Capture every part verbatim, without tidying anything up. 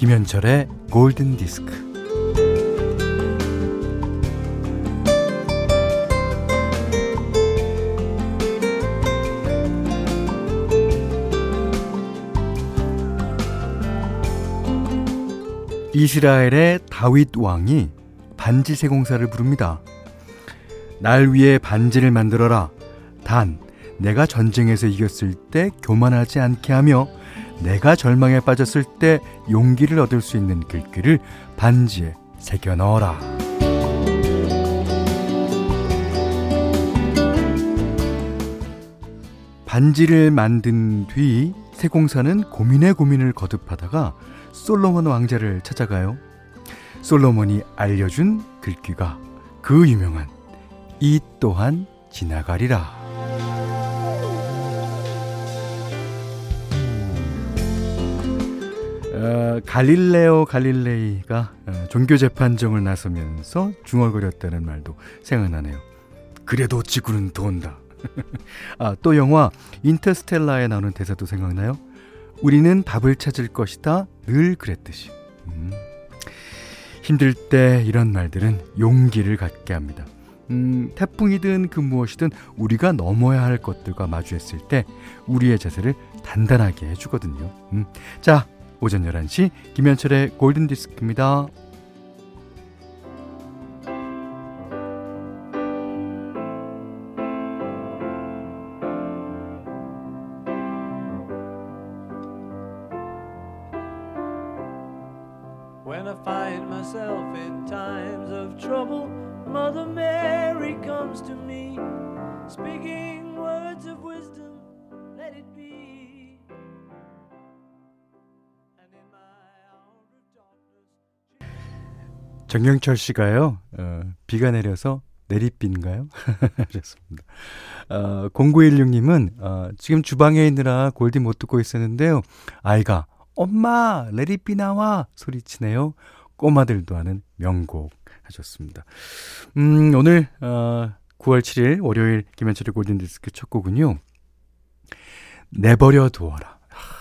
김현철의 골든디스크. 이스라엘의 다윗 왕이 반지 세공사를 부릅니다. 날 위해 반지를 만들어라. 단 내가 전쟁에서 이겼을 때 교만하지 않게 하며 내가 절망에 빠졌을 때 용기를 얻을 수 있는 글귀를 반지에 새겨 넣어라. 반지를 만든 뒤 세공사는 고민의 고민을 거듭하다가 솔로몬 왕자를 찾아가요. 솔로몬이 알려준 글귀가 그 유명한 이 또한 지나가리라. 어, 갈릴레오 갈릴레이가 종교재판정을 나서면서 중얼거렸다는 말도 생각나네요. 그래도 지구는 돈다. 아, 또 영화 인터스텔라에 나오는 대사도 생각나요. 우리는 답을 찾을 것이다. 늘 그랬듯이. 음. 힘들 때 이런 말들은 용기를 갖게 합니다. 음, 태풍이든 그 무엇이든 우리가 넘어야 할 것들과 마주했을 때 우리의 자세를 단단하게 해주거든요. 음. 자, 오전 열한 시 김현철의 골든디스크입니다. When I find myself in times of trouble, Mother Mary comes to me, speaking words of wisdom, let it be. And in my hour of darkness. 정경철 씨가요, 어, 비가 내려서 내리비인가요? 하셨습니다. 어, 공구일육 님은 어, 지금 주방에 있느라 골디 못 듣고 있었는데요. 아이가 엄마 레디비 나와 소리치네요. 꼬마들도 아는 명곡 하셨습니다. 음, 오늘 어, 구월 칠일 월요일 김현철의 골든디스크 첫 곡은요, 내버려 두어라. 하,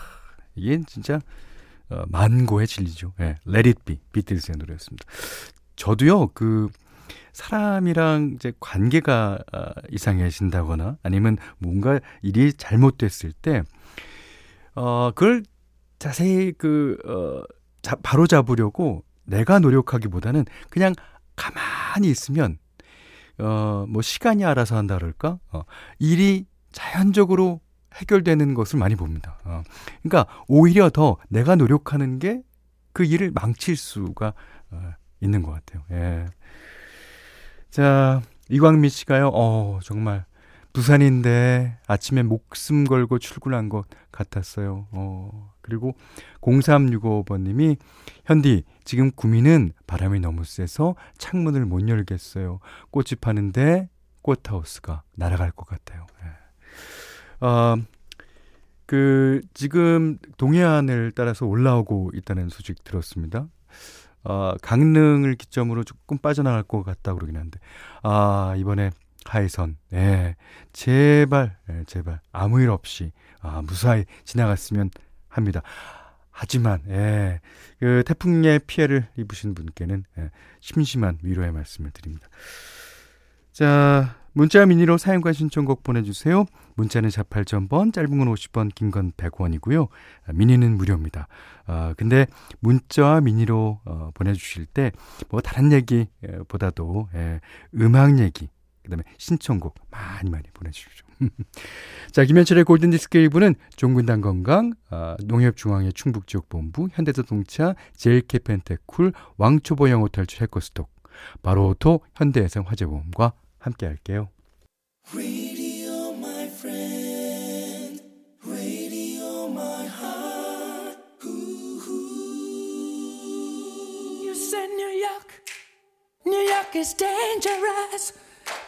이게 진짜 어, 만고의 진리죠. 네, Let It Be, 비틀즈의 노래였습니다. 저도요, 그 사람이랑 이제 관계가 어, 이상해진다거나 아니면 뭔가 일이 잘못됐을 때 어, 그걸 자세히 그 어, 자, 바로 잡으려고 내가 노력하기보다는 그냥 가만히 있으면 어, 뭐 시간이 알아서 한다 그럴까? 어, 일이 자연적으로 해결되는 것을 많이 봅니다. 어, 그러니까 오히려 더 내가 노력하는 게 그 일을 망칠 수가 어, 있는 것 같아요. 예. 자, 이광미 씨가요. 어, 정말 부산인데 아침에 목숨 걸고 출근한 것 같았어요. 어. 그리고 공삼육오번님이 현디 지금 구미는 바람이 너무 세서 창문을 못 열겠어요. 꽃이 파는데 꽃하우스가 날아갈 것 같아요. 네. 어, 그 지금 동해안을 따라서 올라오고 있다는 소식 들었습니다. 어, 강릉을 기점으로 조금 빠져나갈 것 같다 그러긴 한데, 아 이번에 하이선, 네. 제발 네, 제발 아무 일 없이 아, 무사히 지나갔으면 합니다. 하지만 예, 그 태풍의 피해를 입으신 분께는 예, 심심한 위로의 말씀을 드립니다. 자, 문자 미니로 사용과 신청곡 보내주세요. 문자는 사십팔 번, 짧은 건 오십 원, 긴 건 백 원이고요. 미니는 무료입니다. 아, 근데 문자와 미니로 어, 보내주실 때 뭐 다른 얘기보다도 예, 음악 얘기, 그 다음에 신청곡 많이 많이 보내주십시오. 자, 김현철의 골든디스크 일부는 종근당 건강, 어, 농협중앙회 충북지역본부, 현대자동차, 제일캐펜테쿨, 왕초보 영어탈출 해커스톡, 바로오토 현대해상화재보험과 함께 할게요.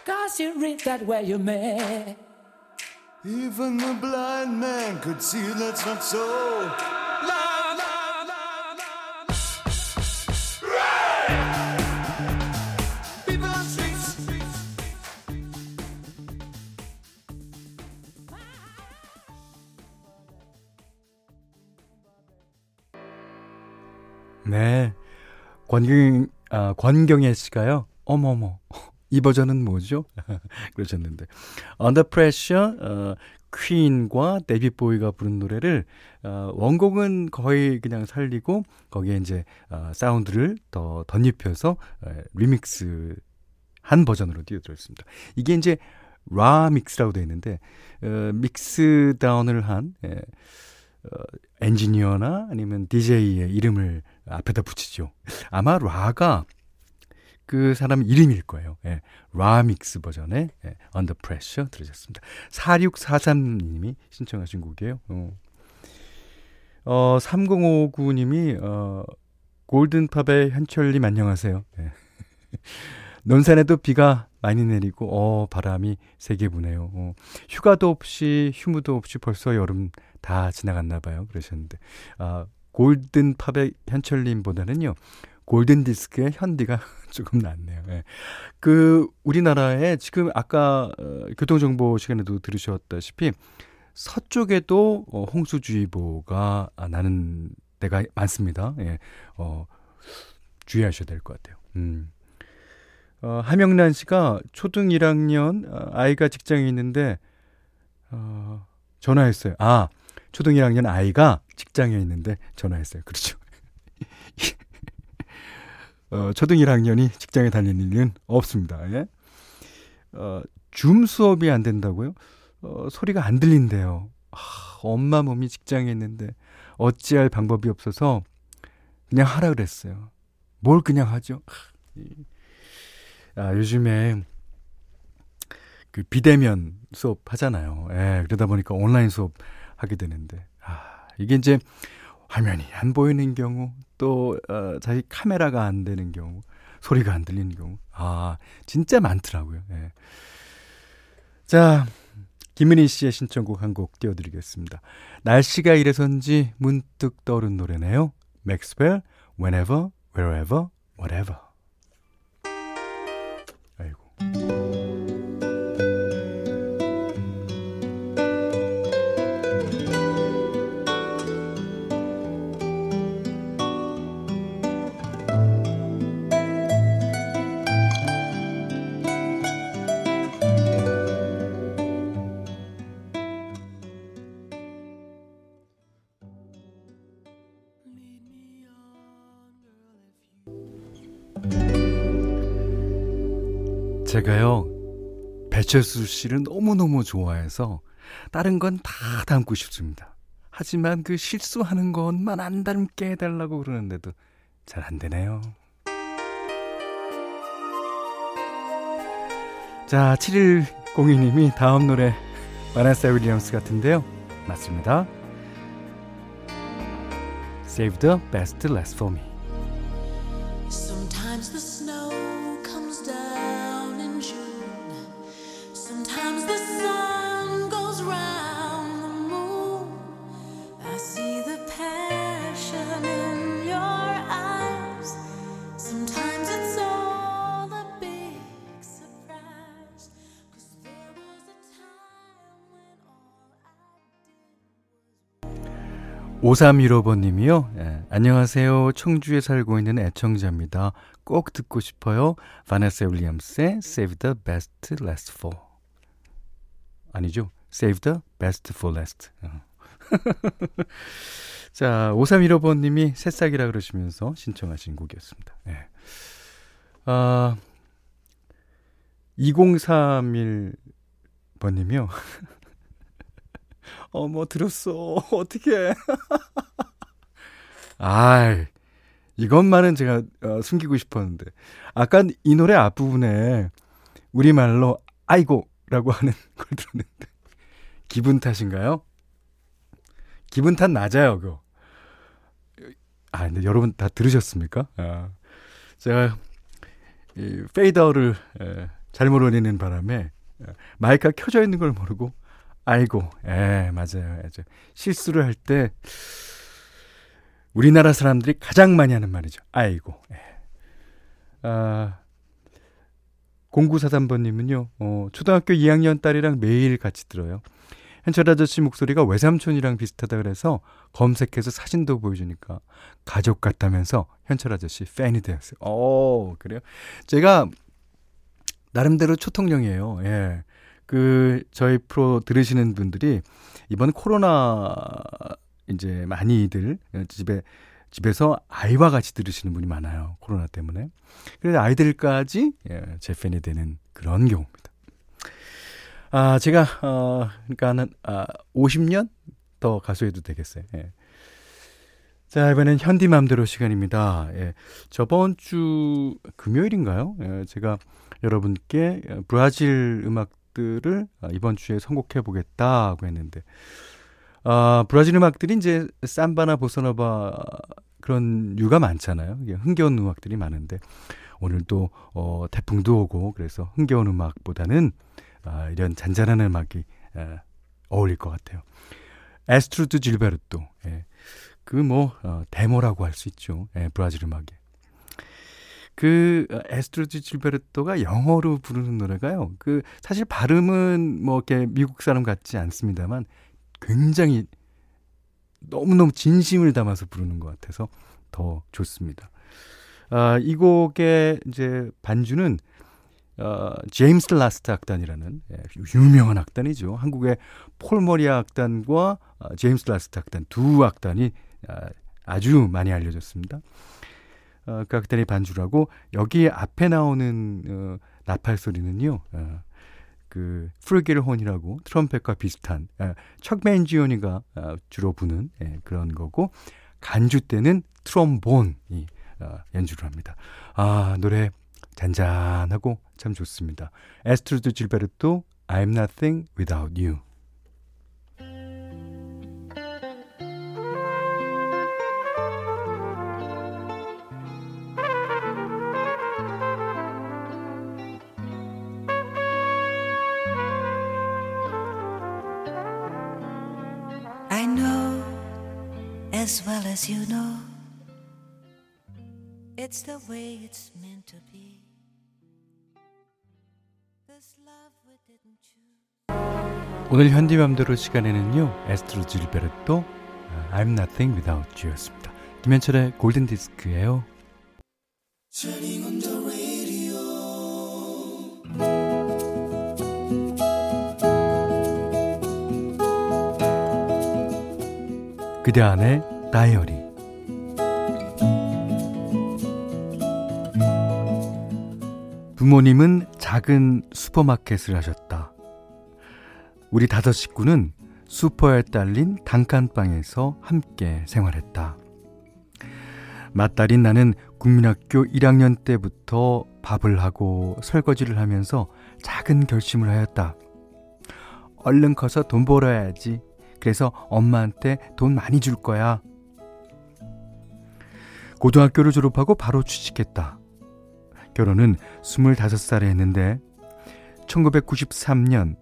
Cause you read that where you may. Even the blind man could see that's not so. La la la la. Right! People on streets. 네, 권경, 아, 권경애 씨가요. 어머머, 이 버전은 뭐죠? 그러셨는데 Under Pressure, 어, 퀸과 데이빗 보이가 부른 노래를 어, 원곡은 거의 그냥 살리고 거기에 이제 어, 사운드를 더 덧입혀서 어, 리믹스한 버전으로 띄워드렸습니다. 이게 이제 라 믹스라고 되어 있는데 어, 믹스 다운을 한 예, 어, 엔지니어나 아니면 디제이의 이름을 앞에다 붙이죠. 아마 라가 그 사람 이름일 거예요. 예, 라믹스 버전의 예, Under Pressure 들으셨습니다. 사육사삼 님이 신청하신 곡이에요. 어, 어 삼공오구 님이 어, 골든팝의 현철님 안녕하세요. 예. 논산에도 비가 많이 내리고 어, 바람이 세게 부네요. 어, 휴가도 없이 휴무도 없이 벌써 여름 다 지나갔나 봐요. 그러셨는데 아, 골든팝의 현철님보다는요. 골든디스크의 현디가 조금 낫네요. 예. 그 우리나라에 지금 아까 어, 교통정보 시간에도 들으셨다시피 서쪽에도 어, 홍수주의보가 아, 나는 데가 많습니다. 예. 어, 주의하셔야 될 것 같아요. 음. 어, 하명란 씨가 초등 일 학년 아이가 직장에 있는데 어, 전화했어요. 아, 초등 일 학년 아이가 직장에 있는데 전화했어요. 그렇죠. 어, 초등 일 학년이 직장에 다니는 일은 없습니다. 예? 어, 줌 수업이 안 된다고요? 어, 소리가 안 들린대요. 아, 엄마 몸이 직장에 있는데 어찌할 방법이 없어서 그냥 하라 그랬어요. 뭘 그냥 하죠? 아, 요즘에 그 비대면 수업 하잖아요. 예, 그러다 보니까 온라인 수업 하게 되는데 아, 이게 이제 화면이 안 보이는 경우 또 어, 자기 카메라가 안 되는 경우 소리가 안 들리는 경우 아 진짜 많더라고요. 예. 자, 김은희 씨의 신청곡 한 곡 띄워드리겠습니다. 날씨가 이래서인지 문득 떠오른 노래네요. 맥스웰, Whenever, Wherever, Whatever. 아이고. 제가요 배철수 씨를 너무너무 좋아해서 다른 건 다 닮고 싶습니다. 하지만 그 실수하는 것만 안 닮게 해달라고 그러는데도 잘 안 되네요. 자, 칠일공이 님이 다음 노래 바네사 윌리엄스 같은데요. 맞습니다. Save the best last for me. Sometimes the snow comes down 오삼일오 번님이요. 예, 안녕하세요. 청주에 살고 있는 애청자입니다. 꼭 듣고 싶어요. 바네사 윌리엄스의 Save the Best Last For. 아니죠. Save the Best For Last. 자, 오삼일오 번님이 새싹이라 그러시면서 신청하신 곡이었습니다. 예. 아, 이공삼일 번님이요. 어머 들었어 어떡해. 아이, 이것만은 제가 어, 숨기고 싶었는데 아까 이 노래 앞부분에 우리말로 아이고 라고 하는 걸 들었는데 기분 탓인가요? 기분 탓 낮아요 그거. 아, 근데 여러분 다 들으셨습니까? 아, 제가 이 페이더를 에, 잘못 올리는 바람에 마이크가 켜져 있는 걸 모르고 아이고, 예, 맞아요. 이제 실수를 할 때 우리나라 사람들이 가장 많이 하는 말이죠. 아이고. 예. 아, 공구사삼 번님은요. 어, 초등학교 이 학년 딸이랑 매일 같이 들어요. 현철 아저씨 목소리가 외삼촌이랑 비슷하다 그래서 검색해서 사진도 보여주니까 가족 같다면서 현철 아저씨 팬이 되었어요. 오, 그래요? 제가 나름대로 초통령이에요. 예. 그 저희 프로 들으시는 분들이 이번 코로나 이제 많이들 집에 집에서 아이와 같이 들으시는 분이 많아요. 코로나 때문에. 그래서 아이들까지 예, 제 팬이 되는 그런 경우입니다. 아, 제가 어, 그러니까 한 아, 오십 년 더 가수해도 되겠어요. 예. 자, 이번엔 현디맘대로 시간입니다. 예. 저번 주 금요일인가요? 예, 제가 여러분께 브라질 음악들을 이번 주에 선곡해 보겠다고 했는데 아, 브라질 음악들이 이제 삼바나 보사노바 그런 유가 많잖아요. 흥겨운 음악들이 많은데 오늘도 어, 태풍도 오고 그래서 흥겨운 음악보다는 아, 이런 잔잔한 음악이 에, 어울릴 것 같아요. 에스트루드 질베르토, 예. 그 뭐 어, 데모라고 할 수 있죠. 예, 브라질 음악에. 그 에스트루드 질베르토가 영어로 부르는 노래가요. 그 사실 발음은 뭐 이렇게 미국 사람 같지 않습니다만. 굉장히 너무너무 진심을 담아서 부르는 것 같아서 더 좋습니다. 아, 이 곡의 이제 반주는 어, 제임스 라스트 악단이라는 예, 유명한 악단이죠. 한국의 폴머리아 악단과 어, 제임스 라스트 악단 두 악단이 아, 아주 많이 알려졌습니다. 어, 그 악단이 반주를 하고 여기 앞에 나오는 어, 나팔 소리는요. 어, 그 프루겔혼이라고 트럼펫과 비슷한 에, 척맨지오니가 어, 주로 부는 에, 그런 거고 간주 때는 트롬본이 어, 연주를 합니다. 아, 노래 잔잔하고 참 좋습니다. 에스트루드 질베르토 I'm Nothing Without You. As well as you know, it's the way it's meant to be. This love we didn't choose. 오늘 현지맘대로 시간에는요, 에스트루드 질베르토, I'm Nothing Without You였습니다. 김현철의 골든 디스크예요. 그대 안에 다이어리. 부모님은 작은 슈퍼마켓을 하셨다. 우리 다섯 식구는 슈퍼에 딸린 단칸방에서 함께 생활했다. 맏딸인 나는 국민학교 일 학년 때부터 밥을 하고 설거지를 하면서 작은 결심을 하였다. 얼른 커서 돈 벌어야지. 그래서 엄마한테 돈 많이 줄 거야. 고등학교를 졸업하고 바로 취직했다. 결혼은 스물다섯 살에 했는데 천구백구십삼 년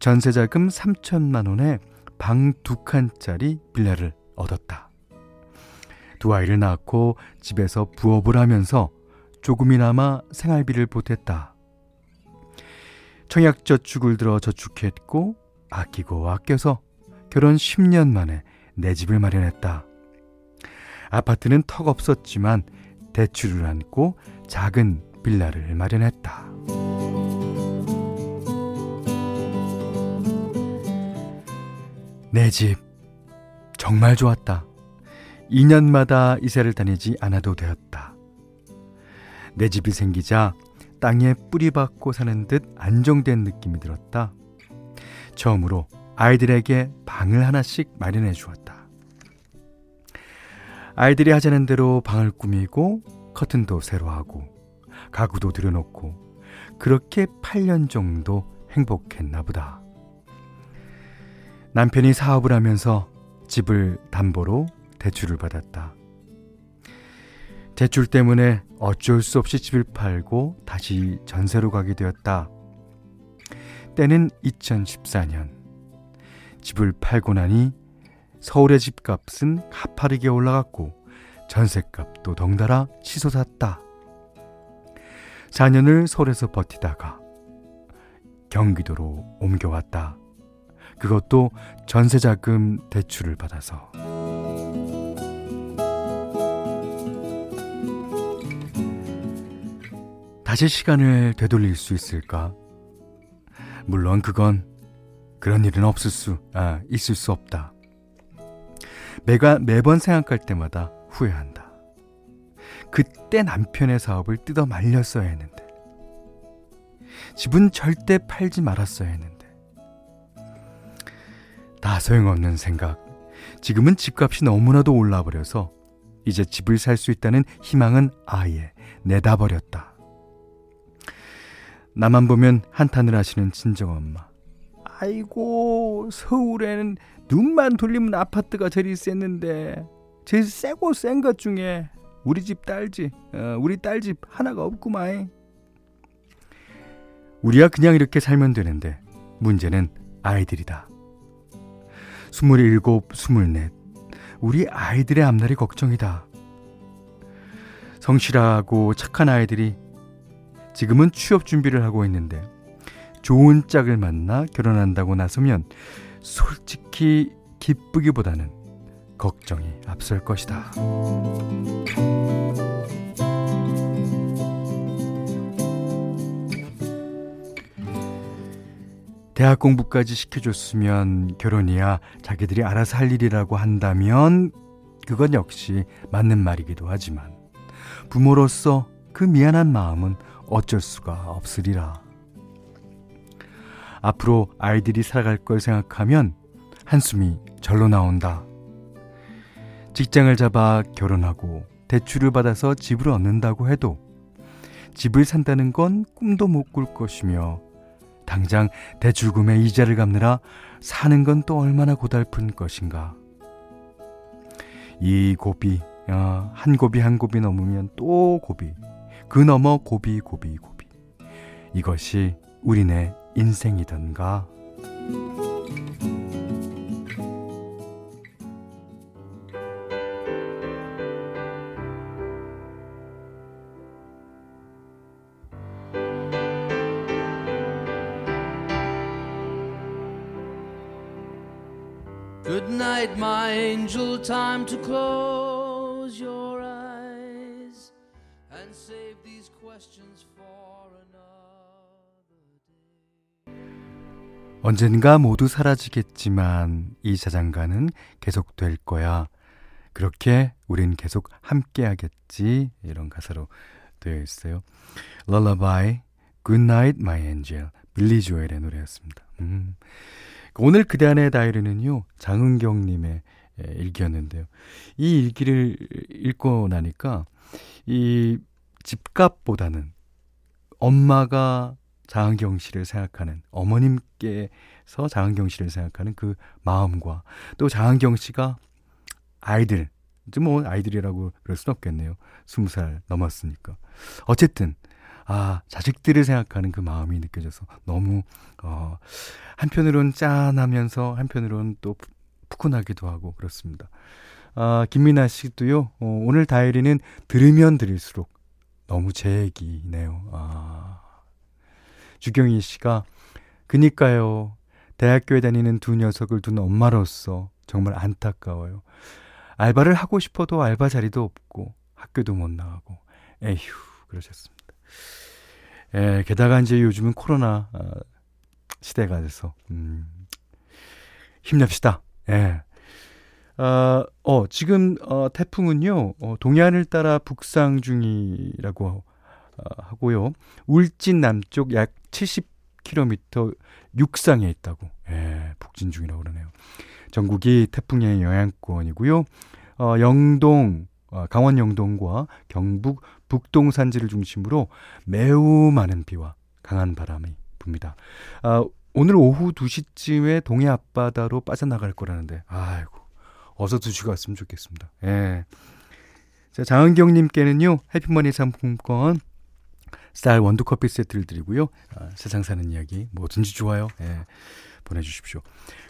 전세자금 삼천만 원에 방 두 칸짜리 빌라를 얻었다. 두 아이를 낳고 집에서 부업을 하면서 조금이나마 생활비를 보탰다. 청약저축을 들어 저축했고 아끼고 아껴서 결혼 십 년 만에 내 집을 마련했다. 아파트는 턱 없었지만 대출을 안고 작은 빌라를 마련했다. 내 집 정말 좋았다. 이 년마다 이사를 다니지 않아도 되었다. 내 집이 생기자 땅에 뿌리 박고 사는 듯 안정된 느낌이 들었다. 처음으로 아이들에게 방을 하나씩 마련해 주었다. 아이들이 하자는 대로 방을 꾸미고 커튼도 새로 하고 가구도 들여놓고 그렇게 팔 년 정도 행복했나 보다. 남편이 사업을 하면서 집을 담보로 대출을 받았다. 대출 때문에 어쩔 수 없이 집을 팔고 다시 전세로 가게 되었다. 때는 이천십사 년. 집을 팔고 나니 서울의 집값은 가파르게 올라갔고 전셋값도 덩달아 치솟았다. 사 년을 서울에서 버티다가 경기도로 옮겨왔다. 그것도 전세자금 대출을 받아서. 다시 시간을 되돌릴 수 있을까? 물론 그건 그런 일은 없을 수, 아, 있을 수 없다. 매가, 매번 생각할 때마다 후회한다. 그때 남편의 사업을 뜯어 말렸어야 했는데, 집은 절대 팔지 말았어야 했는데. 다 소용없는 생각. 지금은 집값이 너무나도 올라버려서 이제 집을 살 수 있다는 희망은 아예 내다버렸다. 나만 보면 한탄을 하시는 친정엄마. 아이고, 서울에는 눈만 돌리면 아파트가 제일 셌는데, 제일 세고 센 것 중에 우리 집 딸집 어, 우리 딸집 하나가 없구만. 우리가 그냥 이렇게 살면 되는데 문제는 아이들이다. 스물일곱, 스물넷, 우리 아이들의 앞날이 걱정이다. 성실하고 착한 아이들이 지금은 취업 준비를 하고 있는데 좋은 짝을 만나 결혼한다고 나서면 솔직히 기쁘기보다는 걱정이 앞설 것이다. 대학 공부까지 시켜줬으면 결혼이야 자기들이 알아서 할 일이라고 한다면 그건 역시 맞는 말이기도 하지만 부모로서 그 미안한 마음은 어쩔 수가 없으리라. 앞으로 아이들이 살아갈 걸 생각하면 한숨이 절로 나온다. 직장을 잡아 결혼하고 대출을 받아서 집을 얻는다고 해도 집을 산다는 건 꿈도 못 꿀 것이며, 당장 대출금에 이자를 갚느라 사는 건 또 얼마나 고달픈 것인가. 이 고비, 어, 한 고비 한 고비 넘으면 또 고비, 그 넘어 고비 고비 고비. 이것이 우리네 인생이던가. Good night, my angel. Time to close your eyes and save these questions for another. 언젠가 모두 사라지겠지만 이 자장가는 계속될 거야. 그렇게 우린 계속 함께하겠지. 이런 가사로 되어 있어요. Lullaby, Good Night, My Angel, 빌리 조엘의 노래였습니다. 음. 오늘 그대 안의 다이어리는요, 장은경님의 일기였는데요. 이 일기를 읽고 나니까 이 집값보다는 엄마가 장은경 씨를 생각하는, 어머님께서 장은경 씨를 생각하는 그 마음과, 또 장은경 씨가 아이들, 뭐 아이들이라고 그럴 순 없겠네요. 스무 살 넘었으니까. 어쨌든 아, 자식들을 생각하는 그 마음이 느껴져서 너무 어, 한편으론 짠하면서 한편으론 또 푸근하기도 하고 그렇습니다. 아, 김민아 씨도요. 어, 오늘 다이어리는 들으면 들을수록 너무 제 얘기네요. 아. 주경희 씨가, 그니까요, 대학교에 다니는 두 녀석을 둔 엄마로서 정말 안타까워요. 알바를 하고 싶어도 알바 자리도 없고 학교도 못 나가고, 에휴, 그러셨습니다. 에, 게다가 이제 요즘은 코로나 어, 시대가 돼서 음, 힘냅시다. 예. 어, 어, 지금 어, 태풍은요, 어, 동해안을 따라 북상 중이라고 하고요. 울진 남쪽 약 칠십 킬로미터 육상에 있다고. 예, 북진 중이라고 그러네요. 전국이 태풍의 영향권이고요. 어, 영동, 어, 강원 영동과 경북 북동 산지를 중심으로 매우 많은 비와 강한 바람이 붑니다. 아, 오늘 오후 두 시쯤에 동해 앞바다로 빠져나갈 거라는데, 아이고, 어서 두 시가 왔으면 좋겠습니다. 예. 자, 장은경님께는요, 해피머니 상품권, 쌀 원두커피 세트를 드리고요. 아, 세상 사는 이야기 뭐든지 좋아요. 예. 보내주십시오.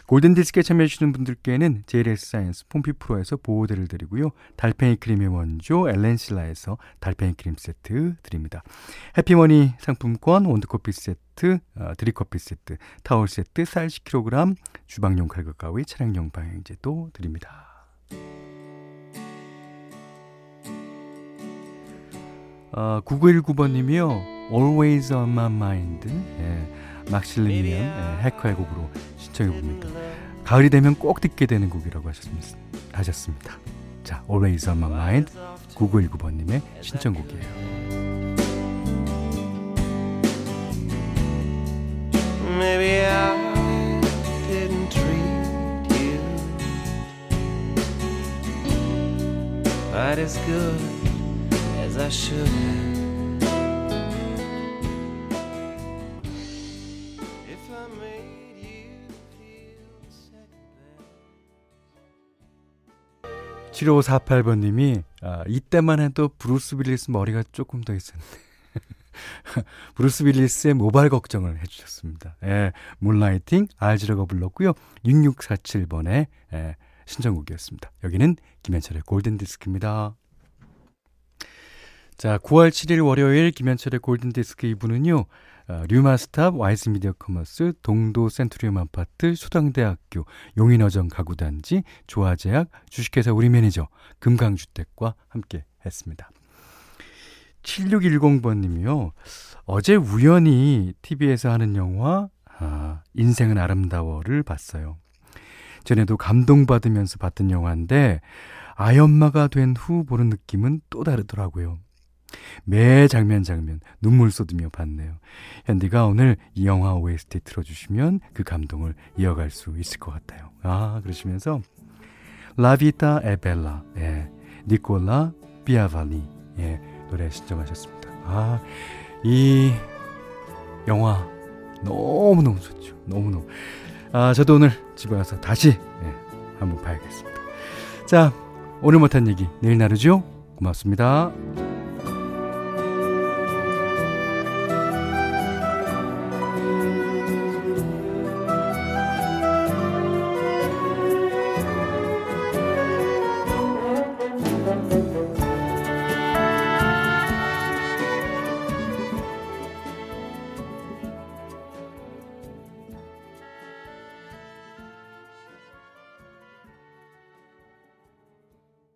골든디스크에 참여해주시는 분들께는 제이엘엑스 사이언스 폼피프로에서 보호대를 드리고요. 달팽이 크림의 원조 엘렌실라에서 달팽이 크림 세트 드립니다. 해피머니 상품권, 원두커피 세트, 어, 드립커피 세트, 타월 세트, 쌀 십 킬로그램, 주방용 칼과 가위, 차량용 방향제도 드립니다. 어, 구구일구 번님이요. Always on my mind. 예, 막실리니언 예, 해커의 곡으로 신청해봅니다. 가을이 되면 꼭 듣게 되는 곡이라고 하셨습니다. 하셨습니다. 자, Always on my mind. 구구일구 번님의 신청곡이에요. Maybe I didn't treat you quite as good as I should have. 칠오사팔 번님이 아, 이때만 해도 브루스 빌리스 머리가 조금 더 있었는데 브루스 빌리스의 모발 걱정을 해주셨습니다. 예, 문라이팅 알지라고 불렀고요. 육육사칠 번의 예, 신청곡이었습니다. 여기는 김현철의 골든디스크입니다. 자, 구월 칠일 월요일 김현철의 골든디스크 이 부는요. 어, 류마스탑, 와이즈미디어 커머스, 동도 센트리움 아파트, 수당대학교, 용인어정 가구단지, 조화제약, 주식회사 우리 매니저, 금강주택과 함께 했습니다. 칠육일공 번님이요. 어제 우연히 티비에서 하는 영화 아, 인생은 아름다워를 봤어요. 전에도 감동받으면서 봤던 영화인데 아이 엄마가 된 후 보는 느낌은 또 다르더라고요. 매 장면 장면 눈물 쏟으며 봤네요. 현디가 오늘 이 영화 오에스티 틀어주시면 그 감동을 이어갈 수 있을 것 같아요. 아, 그러시면서 라비타 에벨라 예, 니콜라 비아발리 예, 노래 신청하셨습니다. 아, 이 영화 너무너무 좋죠. 너무너무 아, 저도 오늘 집에 와서 다시 예, 한번 봐야겠습니다. 자, 오늘 못한 얘기 내일 나누죠. 고맙습니다.